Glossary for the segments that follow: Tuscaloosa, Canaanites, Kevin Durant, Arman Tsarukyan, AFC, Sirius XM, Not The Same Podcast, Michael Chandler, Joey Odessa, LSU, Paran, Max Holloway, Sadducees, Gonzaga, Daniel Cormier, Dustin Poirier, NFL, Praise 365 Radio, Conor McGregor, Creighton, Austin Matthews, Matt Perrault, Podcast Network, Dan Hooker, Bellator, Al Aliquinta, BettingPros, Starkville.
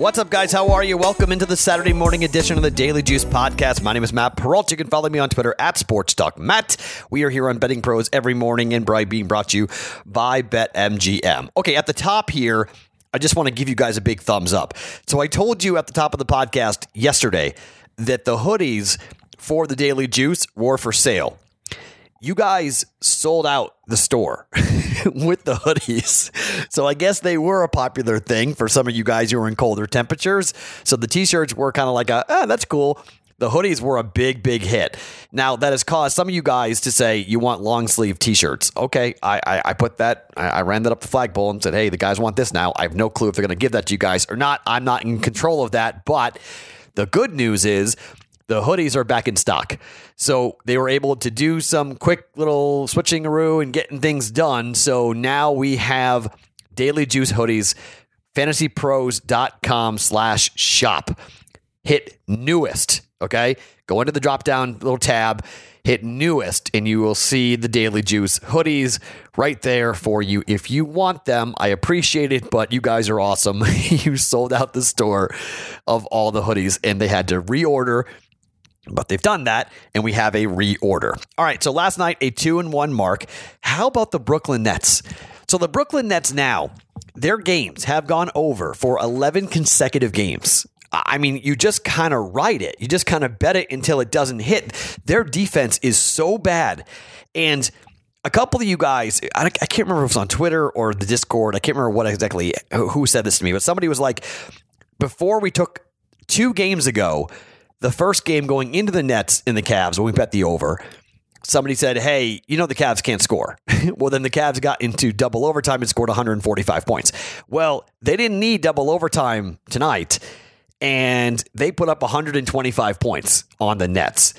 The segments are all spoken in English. What's up, guys? How are you? Welcome into the Saturday morning edition of the Daily Juice podcast. My name is Matt Perrault. You can follow me on Twitter at SportsDocMatt. We are here on Betting Pros every morning and being brought to you by BetMGM. Okay, at the top here, I just want to give you guys a big thumbs up. So I told you at the top of the podcast yesterday that the hoodies for the Daily Juice were for sale. You guys sold out the store with the hoodies. So I guess they were a popular thing for some of you guys who were in colder temperatures. So the t-shirts were kind of like, that's cool. The hoodies were a big, big hit. Now, that has caused some of you guys to say you want long sleeve t-shirts. Okay, I put that, I ran that up the flagpole and said, hey, the guys want this now. I have no clue if they're going to give that to you guys or not. I'm not in control of that. But the good news is, the hoodies are back in stock. So they were able to do some quick little switchingaroo and getting things done. So now we have Daily Juice hoodies, fantasypros.com/shop. Hit newest, okay? Go into the drop-down little tab, hit newest, and you will see the Daily Juice hoodies right there for you. If you want them, I appreciate it, but you guys are awesome. You sold out the store of all the hoodies, and they had to reorder. But they've done that, and we have a reorder. All right, so last night, a 2-1 mark. How about the Brooklyn Nets? So the Brooklyn Nets now, their games have gone over for 11 consecutive games. I mean, you just kind of ride it. You just kind of bet it until it doesn't hit. Their defense is so bad. And a couple of you guys, I can't remember if it was on Twitter or the Discord. I can't remember what exactly who said this to me, but somebody was like, before we took 2 games ago, the first game going into the Nets and the Cavs, when we bet the over, somebody said, hey, you know the Cavs can't score. Well, then the Cavs got into double overtime and scored 145 points. Well, they didn't need double overtime tonight, and they put up 125 points on the Nets.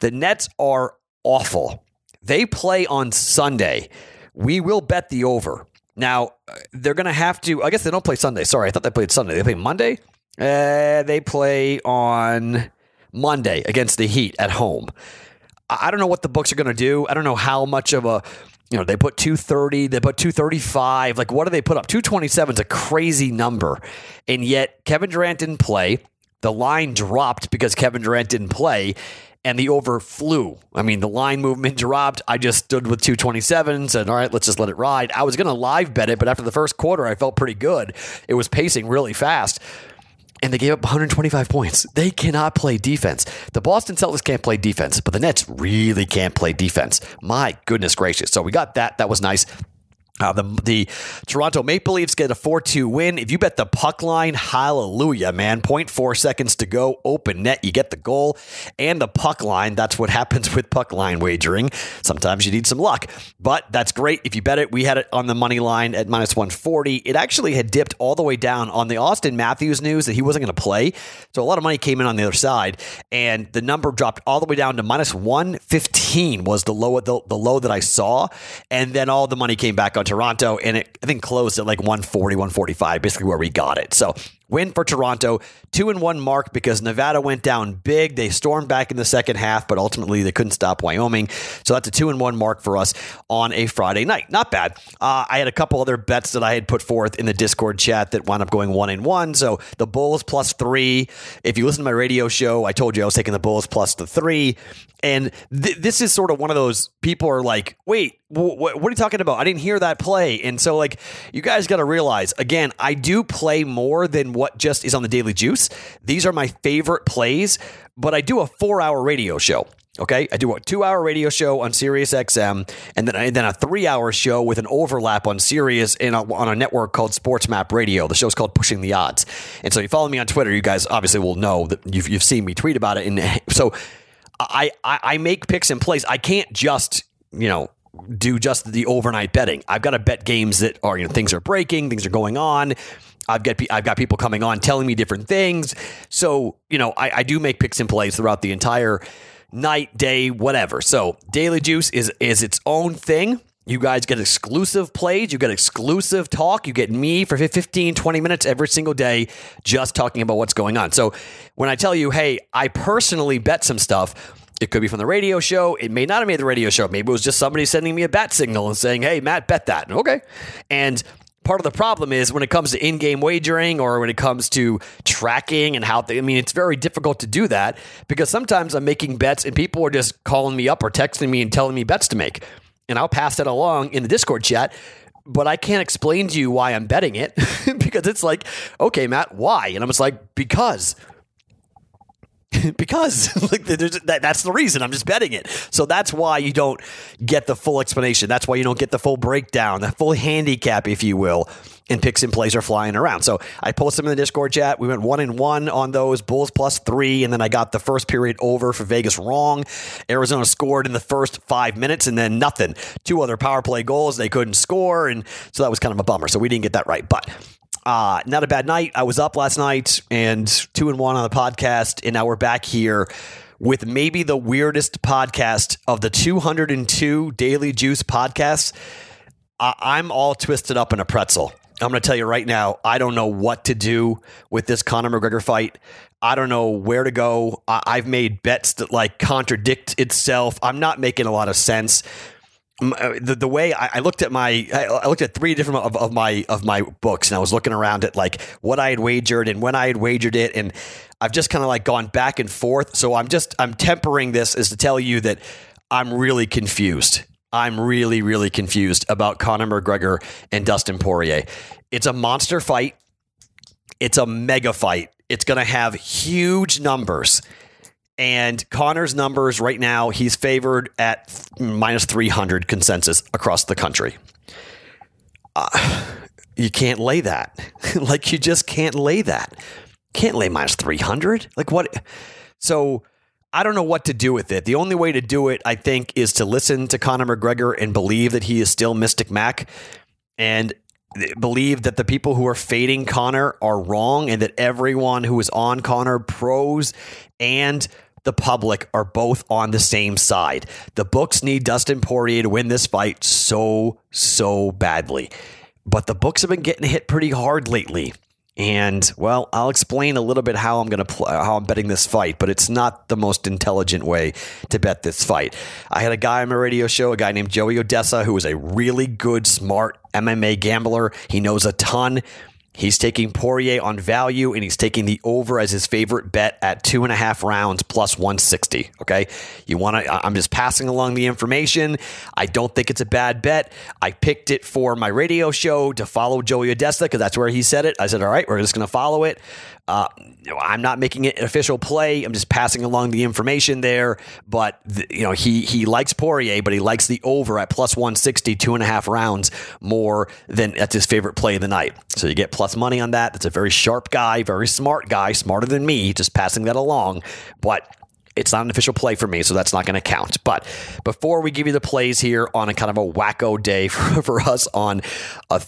The Nets are awful. They play on Sunday. We will bet the over. Now, they're going to have to... I guess they don't play Sunday. Sorry, I thought they played Sunday. They play Monday? They play on Monday against the Heat at home. I don't know what the books are going to do. I don't know how much of a, you know, they put 230, they put 235. Like, what do they put up? 227 is a crazy number. And yet Kevin Durant didn't play. The line dropped because Kevin Durant didn't play and the over flew. I mean, the line movement dropped. I just stood with 227, said, all right, let's just let it ride. I was going to live bet it, but after the first quarter, I felt pretty good. It was pacing really fast. And they gave up 125 points. They cannot play defense. The Boston Celtics can't play defense, but the Nets really can't play defense. My goodness gracious. So we got that. That was nice. The Toronto Maple Leafs get a 4-2 win. If you bet the puck line, hallelujah, man. 0.4 seconds to go. Open net. You get the goal and the puck line. That's what happens with puck line wagering. Sometimes you need some luck, but that's great. If you bet it, we had it on the money line at -140. It actually had dipped all the way down on the Austin Matthews news that he wasn't going to play. So a lot of money came in on the other side, and the number dropped all the way down to -115 was the low that I saw. And then all the money came back on Toronto, and it, I think, closed at like 140, 145, basically where we got it. So win for Toronto, 2-1 mark because Nevada went down big. They stormed back in the second half, but ultimately they couldn't stop Wyoming. So that's a 2-1 mark for us on a Friday night. Not bad. I had a couple other bets that I had put forth in the Discord chat that wound up going 1-1. So the Bulls +3. If you listen to my radio show, I told you I was taking the Bulls +3. And this is sort of one of those people are like, wait, what are you talking about? I didn't hear that play. And so, like, you guys got to realize, again, I do play more than what just is on the Daily Juice. These are my favorite plays, but I do a 4-hour radio show. Okay, I do a 2-hour radio show on Sirius XM, and then a 3-hour show with an overlap on Sirius and on a network called Sports Map Radio. The show's called Pushing the Odds. And so, you follow me on Twitter, you guys obviously will know that you've seen me tweet about it. And so, I make picks and plays. I can't just, you know, do just the overnight betting. I've got to bet games that are, you know, things are breaking, things are going on. I've got people coming on telling me different things. So, you know, I do make picks and plays throughout the entire night, day, whatever. So Daily Juice is its own thing. You guys get exclusive plays. You get exclusive talk. You get me for 15, 20 minutes every single day just talking about what's going on. So when I tell you, hey, I personally bet some stuff, it could be from the radio show. It may not have made the radio show. Maybe it was just somebody sending me a bat signal and saying, hey, Matt, bet that. Okay. And Part of the problem is when it comes to in-game wagering or when it comes to tracking and how it's very difficult to do that because sometimes I'm making bets and people are just calling me up or texting me and telling me bets to make. And I'll pass that along in the Discord chat, but I can't explain to you why I'm betting it because it's like, okay, Matt, why? And I'm just like, because like that's the reason I'm just betting it. So that's why you don't get the full explanation. That's why you don't get the full breakdown, the full handicap, if you will, and picks and plays are flying around. So I post them in the Discord chat. We went 1-1 on those, Bulls +3. And then I got the first period over for Vegas wrong. Arizona scored in the first 5 minutes and then nothing. Two other power play goals. They couldn't score. And so that was kind of a bummer. So we didn't get that right. But not a bad night. I was up last night and 2-1 on the podcast. And now we're back here with maybe the weirdest podcast of the 202 Daily Juice podcasts. I'm all twisted up in a pretzel. I'm going to tell you right now, I don't know what to do with this Conor McGregor fight. I don't know where to go. I've made bets that like contradict itself. I'm not making a lot of sense. The way I looked at three different of my books, and I was looking around at like what I had wagered and when I had wagered it, and I've just kind of like gone back and forth. So I'm tempering this as to tell you that I'm really confused. I'm really, really confused about Conor McGregor and Dustin Poirier. It's a monster fight. It's a mega fight. It's going to have huge numbers. And Conor's numbers right now, he's favored at -300 consensus across the country. You can't lay that. You just can't lay that. Can't lay -300. What? So I don't know what to do with it. The only way to do it, I think, is to listen to Conor McGregor and believe that he is still Mystic Mac and believe that the people who are fading Conor are wrong and that everyone who is on Conor, pros and the public, are both on the same side. The books need Dustin Poirier to win this fight so badly. But the books have been getting hit pretty hard lately. And, well, I'll explain a little bit how I'm going to how I'm betting this fight, but it's not the most intelligent way to bet this fight. I had a guy on my radio show, a guy named Joey Odessa, who is a really good, smart MMA gambler. He knows a ton. He's taking Poirier on value, and he's taking the over as his favorite bet at 2.5 rounds +160. Okay, I'm just passing along the information. I don't think it's a bad bet. I picked it for my radio show to follow Joey Odessa because that's where he said it. I said, all right, we're just going to follow it. I'm not making it an official play. I'm just passing along the information there. But he likes Poirier, but he likes the over at +160, 2.5 rounds more than that's his favorite play of the night. So you get plus money on that. That's a very sharp guy, very smart guy, smarter than me, just passing that along. But it's not an official play for me, so that's not going to count. But before we give you the plays here on a kind of a wacko day for us on a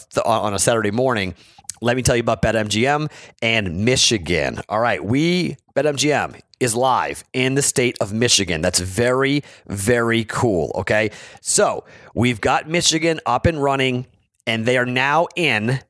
Saturday morning, let me tell you about BetMGM and Michigan. All right, BetMGM is live in the state of Michigan. That's very, very cool, okay? So we've got Michigan up and running, and they are now in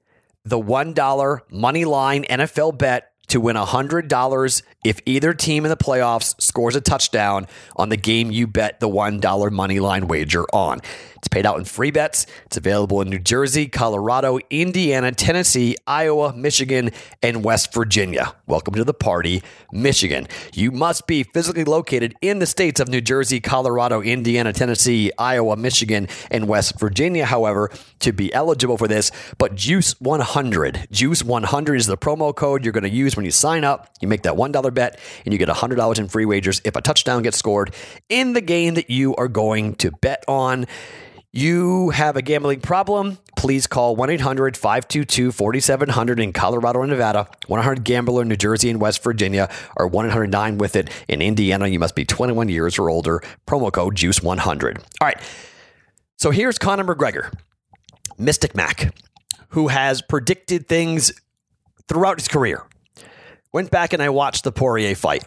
the $1 money line NFL bet to win $100 if either team in the playoffs scores a touchdown on the game you bet the $1 money line wager on. It's paid out in free bets. It's available in New Jersey, Colorado, Indiana, Tennessee, Iowa, Michigan, and West Virginia. Welcome to the party, Michigan. You must be physically located in the states of New Jersey, Colorado, Indiana, Tennessee, Iowa, Michigan, and West Virginia, however, to be eligible for this. But Juice100. Juice100 is the promo code you're going to use when you sign up. You make that $1 bet, and you get $100 in free wagers if a touchdown gets scored in the game that you are going to bet on. You have a gambling problem, please call 1-800-522-4700 in Colorado and Nevada, 1-800-GAMBLER in New Jersey and West Virginia, or 1-800-9-WITH-IT in Indiana. You must be 21 years or older. Promo code JUICE100. All right, so here's Conor McGregor, Mystic Mac, who has predicted things throughout his career. Went back and I watched the Poirier fight.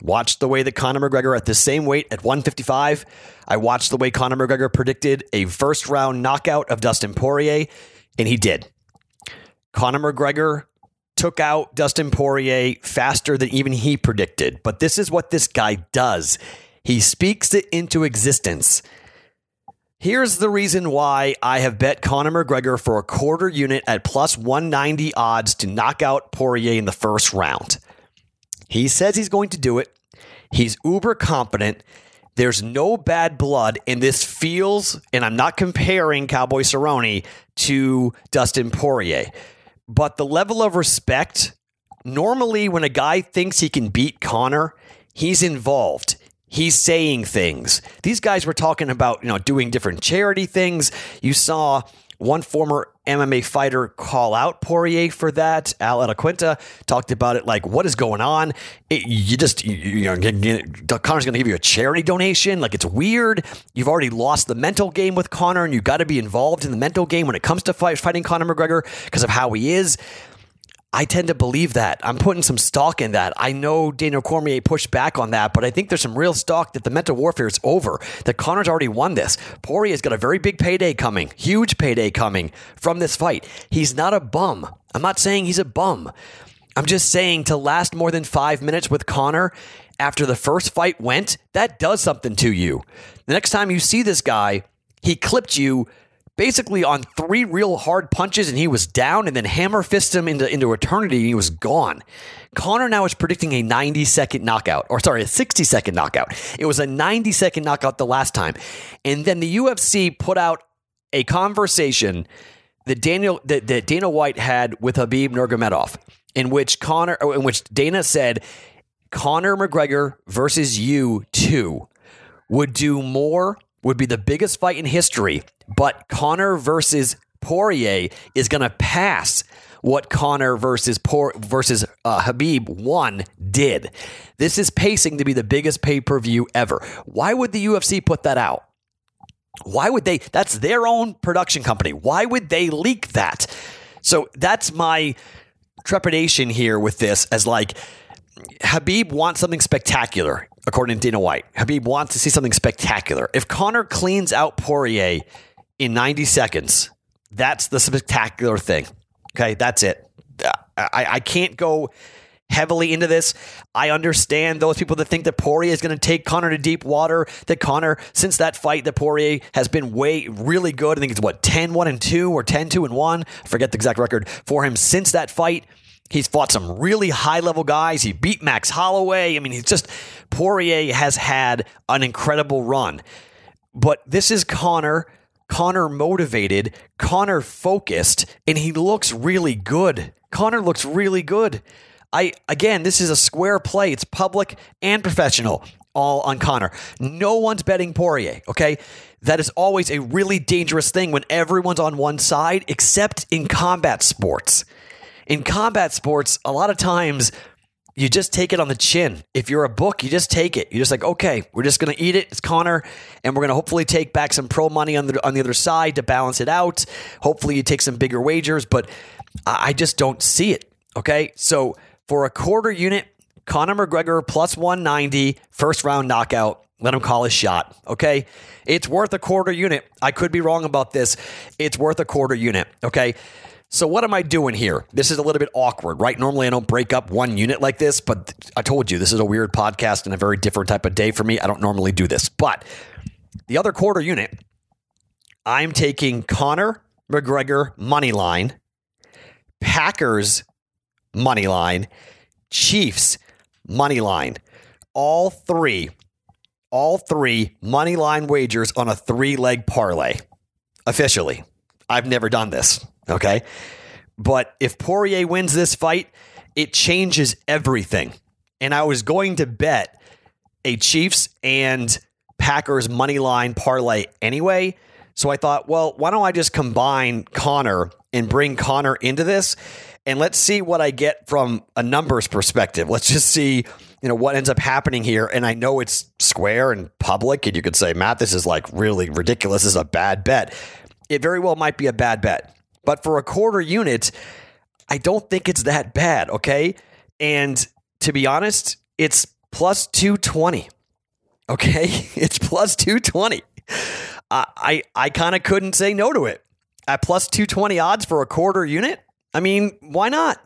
Watched the way that Conor McGregor at the same weight at 155. I watched the way Conor McGregor predicted a first round knockout of Dustin Poirier, and he did. Conor McGregor took out Dustin Poirier faster than even he predicted. But this is what this guy does. He speaks it into existence. Here's the reason why I have bet Conor McGregor for a quarter unit at plus 190 odds to knock out Poirier in the first round. He says he's going to do it. He's uber confident. There's no bad blood. And this feels, and I'm not comparing Cowboy Cerrone to Dustin Poirier, but the level of respect, normally when a guy thinks he can beat Conor, he's involved. He's saying things. These guys were talking about, doing different charity things. You saw one former MMA fighter call out Poirier for that. Al Aliquinta talked about it like, what is going on? Conor's going to give you a charity donation. Like, it's weird. You've already lost the mental game with Conor, and you got to be involved in the mental game when it comes to fighting Conor McGregor because of how he is. I tend to believe that. I'm putting some stock in that. I know Daniel Cormier pushed back on that, but I think there's some real stock that the mental warfare is over, that Conor's already won this. Poirier's got a very big payday coming, huge payday coming from this fight. He's not a bum. I'm not saying he's a bum. I'm just saying to last more than 5 minutes with Conor after the first fight went, that does something to you. The next time you see this guy, he clipped you basically on three real hard punches, and he was down, and then hammer fist him into eternity, and he was gone. Conor now is predicting a 90-second knockout, a 60-second knockout. It was a 90-second knockout the last time. And then the UFC put out a conversation that Dana White had with Khabib Nurmagomedov, in which Dana said, Conor McGregor versus you two would be the biggest fight in history, but Conor versus Poirier is going to pass what Conor versus Khabib 1 did. This is pacing to be the biggest pay-per-view ever. Why would the UFC put that out? Why would they? That's their own production company. Why would they leak that? So that's my trepidation here with this, as like, Khabib wants something spectacular. According to Dana White, Khabib wants to see something spectacular. If Conor cleans out Poirier in 90 seconds, that's the spectacular thing. Okay, that's it. I can't go heavily into this. I understand those people that think that Poirier is going to take Conor to deep water, that Conor, since that fight, that Poirier has been really good. I think it's 10-1-2 or 10-2-1. I forget the exact record for him since that fight. He's fought some really high-level guys. He beat Max Holloway. I mean, Poirier has had an incredible run. But this is Conor motivated, Conor focused, and he looks really good. Conor looks really good. This is a square play. It's public and professional, all on Conor. No one's betting Poirier, okay? That is always a really dangerous thing when everyone's on one side, except in combat sports. In combat sports, a lot of times you just take it on the chin. If you're a book, you just take it. You're just like, okay, we're just going to eat it. It's Conor, and we're going to hopefully take back some pro money on the other side to balance it out. Hopefully you take some bigger wagers, but I just don't see it, okay? So for a quarter unit, Conor McGregor plus 190, first round knockout. Let him call his shot, okay? It's worth a quarter unit. I could be wrong about this. It's worth a quarter unit, okay? So what am I doing here? This is a little bit awkward, right? Normally I don't break up one unit like this, but I told you this is a weird podcast and a very different type of day for me. I don't normally do this, but the other quarter unit, I'm taking Conor McGregor money line, Packers money line, Chiefs money line, all three money line wagers on a 3-leg parlay. Officially, I've never done this. Okay, but if Poirier wins this fight, it changes everything. And I was going to bet a Chiefs and Packers money line parlay anyway. So I thought, well, why don't I just combine Conor and bring Conor into this? And let's see what I get from a numbers perspective. Let's just see, what ends up happening here. And I know it's square and public, and you could say, Matt, this is like really ridiculous. This is a bad bet. It very well might be a bad bet. But for a quarter unit, I don't think it's that bad, okay? And to be honest, it's plus 220, okay? It's plus 220. I kind of couldn't say no to it. At plus 220 odds for a quarter unit, I mean, why not?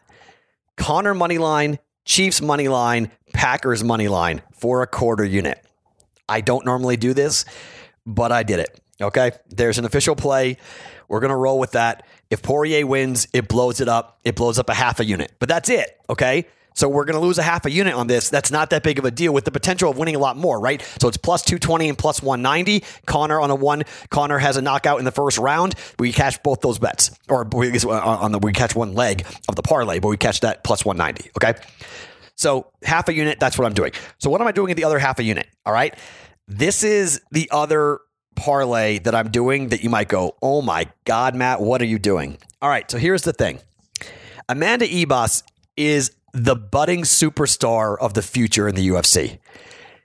Conor money line, Chiefs money line, Packers money line for a quarter unit. I don't normally do this, but I did it. Okay, there's an official play. We're going to roll with that. If Poirier wins, it blows it up. It blows up a half a unit, but that's it. Okay, so we're going to lose a half a unit on this. That's not that big of a deal with the potential of winning a lot more, right? So it's plus 220 and plus 190. Connor has a knockout in the first round. We catch both those bets, or we catch one leg of the parlay, but we catch that plus 190. Okay, so half a unit. That's what I'm doing. So what am I doing at the other half a unit? All right, this is the other parlay that I'm doing that you might go, oh my God, Matt, what are you doing? All right, so here's the thing. Amanda Ribas is the budding superstar of the future in the UFC.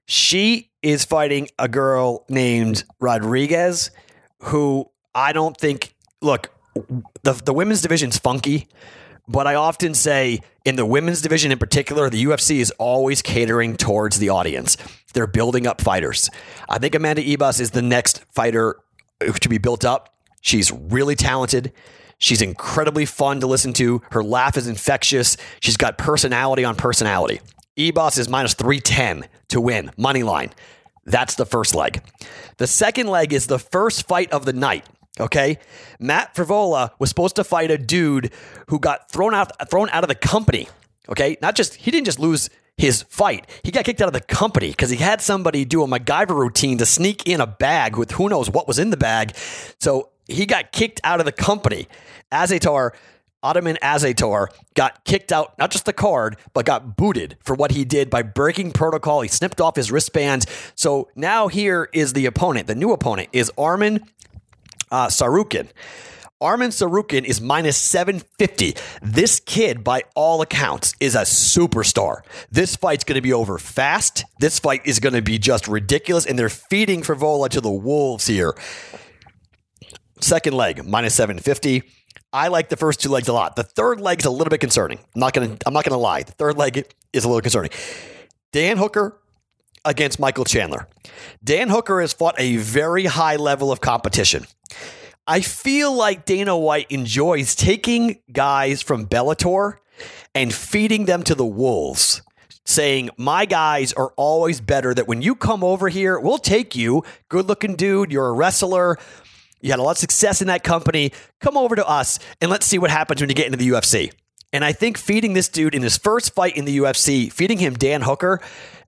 She is fighting a girl named Rodriguez, who I don't think, look, the women's division's funky, but I often say in the women's division in particular, the UFC is always catering towards the audience. They're building up fighters. I think Amanda Ribas is the next fighter to be built up. She's really talented. She's incredibly fun to listen to. Her laugh is infectious. She's got personality on personality. Ribas is minus 310 to win. Money line. That's the first leg. The second leg is the first fight of the night. Okay, Matt Frevola was supposed to fight a dude who got thrown out of the company. Okay, he didn't just lose his fight; he got kicked out of the company because he had somebody do a MacGyver routine to sneak in a bag with who knows what was in the bag. So he got kicked out of the company. Ottman Azaitar got kicked out, not just the card, but got booted for what he did by breaking protocol. He snipped off his wristbands. So now here is the opponent. The new opponent is Tsarukyan. Arman Tsarukyan is minus 750. This kid, by all accounts, is a superstar. This fight's going to be over fast. This fight is going to be just ridiculous, and they're feeding Frevola to the wolves here. Second leg, minus 750. I like the first two legs a lot. The third leg's a little bit concerning. I'm not going to lie. The third leg is a little concerning. Dan Hooker against Michael Chandler. Dan Hooker has fought a very high level of competition. I feel like Dana White enjoys taking guys from Bellator and feeding them to the wolves, saying, my guys are always better, that when you come over here, we'll take you. Good looking dude. You're a wrestler. You had a lot of success in that company. Come over to us and let's see what happens when you get into the UFC. And I think feeding this dude in his first fight in the UFC, feeding him Dan Hooker,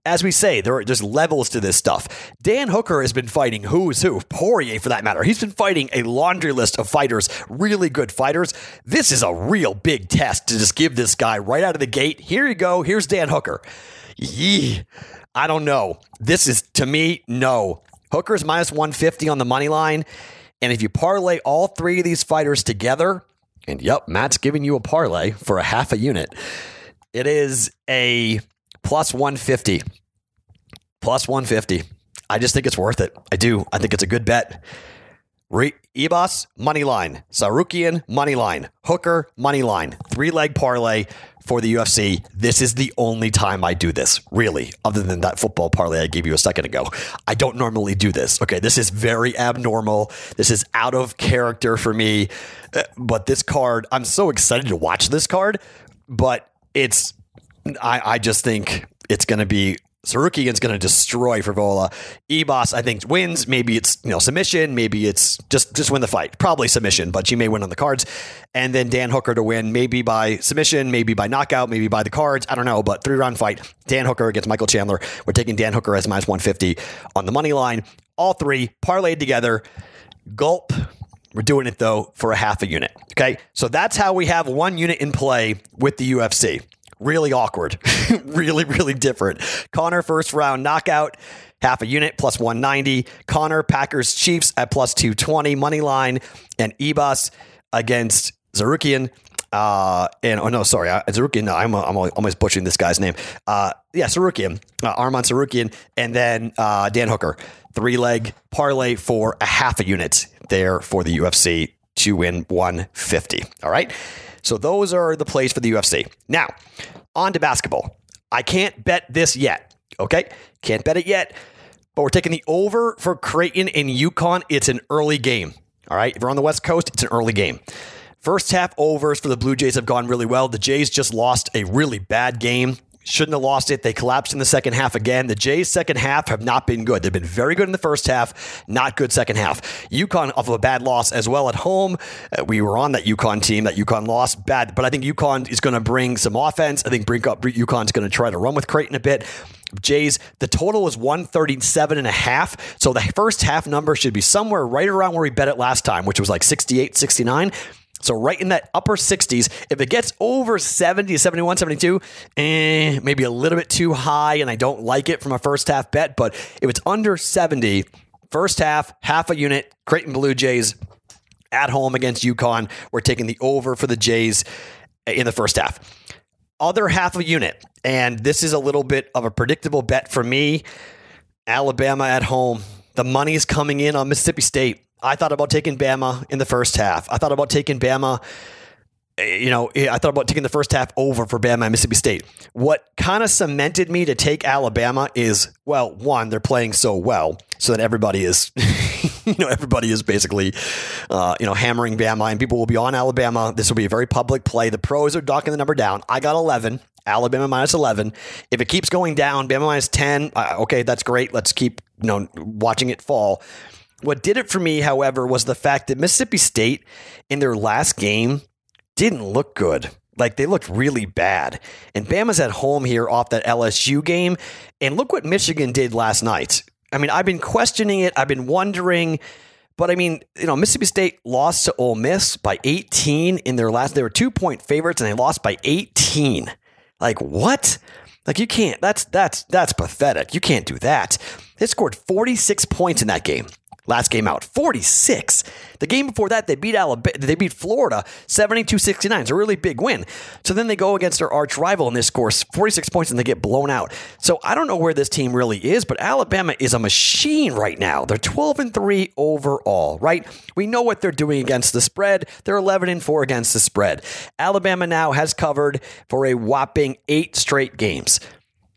as we say, there's levels to this stuff. Dan Hooker has been fighting who's who, Poirier for that matter. He's been fighting a laundry list of fighters, really good fighters. This is a real big test to just give this guy right out of the gate. Here you go. Here's Dan Hooker. Yee, I don't know. This is, to me, no. Hooker's minus 150 on the money line. And if you parlay all three of these fighters together, and yep, Matt's giving you a parlay for a half a unit, it is a plus 150. Plus 150. I just think it's worth it. I do. I think it's a good bet. Ribas, money line. Tsarukyan, money line. Hooker, money line. 3-leg parlay for the UFC. This is the only time I do this, really, other than that football parlay I gave you a second ago. I don't normally do this. Okay, this is very abnormal. This is out of character for me. But this card, I'm so excited to watch this card, but it's... I just think it's going to be Tsarukyan's going to destroy Frevola. Ribas, I think, wins. Maybe it's submission. Maybe it's just win the fight. Probably submission, but she may win on the cards. And then Dan Hooker to win, maybe by submission, maybe by knockout, maybe by the cards. I don't know, but 3-round fight. Dan Hooker against Michael Chandler. We're taking Dan Hooker as minus 150 on the money line. All three parlayed together. Gulp. We're doing it, though, for a half a unit. Okay, so that's how we have one unit in play with the UFC. Really awkward. Really, really different. Connor, first round knockout, half a unit, plus 190. Connor, Packers, Chiefs at plus 220, money line. And Ribas against Tsarukyan. Tsarukyan. No, I'm almost butchering this guy's name. Tsarukyan. Arman Tsarukyan. And then Dan Hooker. 3-leg parlay for a half a unit there for the UFC to win 150. All right. So those are the plays for the UFC. Now, on to basketball. I can't bet this yet, okay? Can't bet it yet, but we're taking the over for Creighton and UConn. It's an early game, all right? If you're on the West Coast, it's an early game. First half overs for the Blue Jays have gone really well. The Jays just lost a really bad game. Shouldn't have lost it. They collapsed in the second half again. The Jays' second half have not been good. They've been very good in the first half, not good second half. UConn off of a bad loss as well at home. We were on that UConn team, that UConn loss. Bad. But I think UConn is going to bring some offense. I think UConn's going to try to run with Creighton a bit. Jays, the total is 137.5. So the first half number should be somewhere right around where we bet it last time, which was like 68, 69. So right in that upper 60s, if it gets over 70, 71, 72, maybe a little bit too high, and I don't like it from a first half bet. But if it's under 70, first half, half a unit, Creighton Blue Jays at home against UConn. We're taking the over for the Jays in the first half. Other half a unit, and this is a little bit of a predictable bet for me, Alabama at home. The money's coming in on Mississippi State. I thought about taking Bama in the first half. I thought about taking Bama, I thought about taking the first half over for Bama and Mississippi State. What kind of cemented me to take Alabama is, well, one, they're playing so well, so that everybody is, everybody is basically, hammering Bama, and people will be on Alabama. This will be a very public play. The pros are docking the number down. I got 11. Alabama minus 11. If it keeps going down, Bama minus 10. Okay, that's great. Let's keep watching it fall. What did it for me, however, was the fact that Mississippi State in their last game didn't look good. Like, they looked really bad. And Bama's at home here off that LSU game. And look what Michigan did last night. I mean, I've been questioning it. I've been wondering. But, I mean, Mississippi State lost to Ole Miss by 18 in their last. They were 2-point favorites, and they lost by 18. Like, what? Like, you can't. That's pathetic. You can't do that. They scored 46 points in that game. Last game out, 46. The game before that, they beat Florida 72-69. It's a really big win. So then they go against their arch rival and they score 46 points and they get blown out. So I don't know where this team really is, but Alabama is a machine right now. They're 12-3 overall, right? We know what they're doing against the spread. They're 11-4 against the spread. Alabama now has covered for a whopping 8 straight games.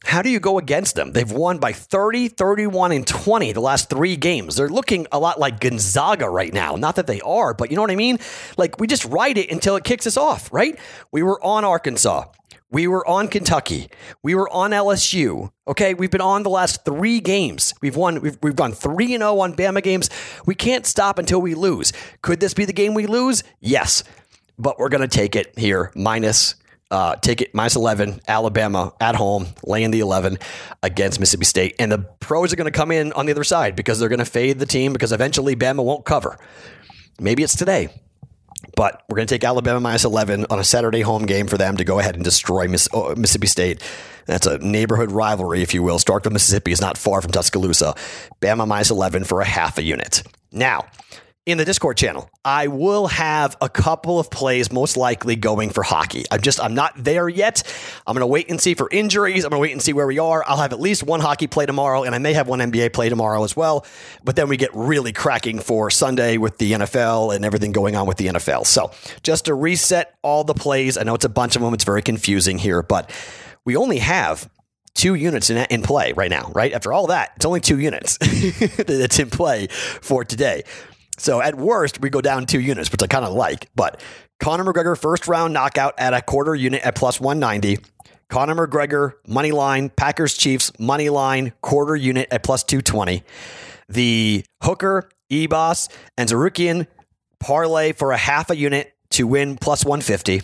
How do you go against them? They've won by 30, 31, and 20 the last 3 games. They're looking a lot like Gonzaga right now. Not that they are, but you know what I mean? Like, we just ride it until it kicks us off, right? We were on Arkansas. We were on Kentucky. We were on LSU. Okay, we've been on the last 3 games. We've gone 3-0 on Bama games. We can't stop until we lose. Could this be the game we lose? Yes, but we're going to take it here, take it minus 11, Alabama at home, laying the 11 against Mississippi State. And the pros are going to come in on the other side because they're going to fade the team because eventually Bama won't cover. Maybe it's today, but we're going to take Alabama minus 11 on a Saturday home game for them to go ahead and destroy Mississippi State. That's a neighborhood rivalry, if you will. Starkville, Mississippi is not far from Tuscaloosa. Bama minus 11 for a half a unit. Now, in the Discord channel, I will have a couple of plays most likely going for hockey. I'm not there yet. I'm going to wait and see for injuries. I'm going to wait and see where we are. I'll have at least one hockey play tomorrow, and I may have one NBA play tomorrow as well. But then we get really cracking for Sunday with the NFL and everything going on with the NFL. So just to reset all the plays, I know it's a bunch of them. It's very confusing here, but we only have 2 units in play right now, right? After all that, it's only 2 units that's in play for today. So at worst, we go down 2 units, which I kind of like. But Conor McGregor, first round knockout at a quarter unit at plus 190. Conor McGregor, money line, Packers Chiefs, money line, quarter unit at plus 220. The Hooker, Ebas, and Tsarukyan parlay for a half a unit to win plus 150.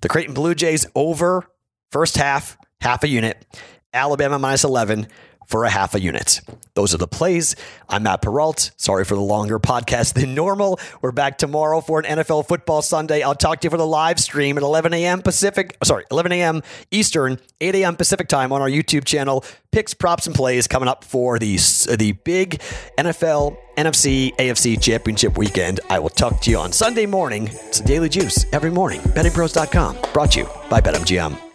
The Creighton Blue Jays over first half, half a unit. Alabama minus 11. For a half a unit. Those are the plays. I'm Matt Perrault. Sorry for the longer podcast than normal. We're back tomorrow for an NFL football Sunday. I'll talk to you for the live stream at 11 a.m. Eastern, 8 a.m. Pacific time on our YouTube channel. Picks, props, and plays coming up for the big NFL, NFC, AFC championship weekend. I will talk to you on Sunday morning. It's Daily Juice every morning. BettingPros.com, brought to you by BetMGM.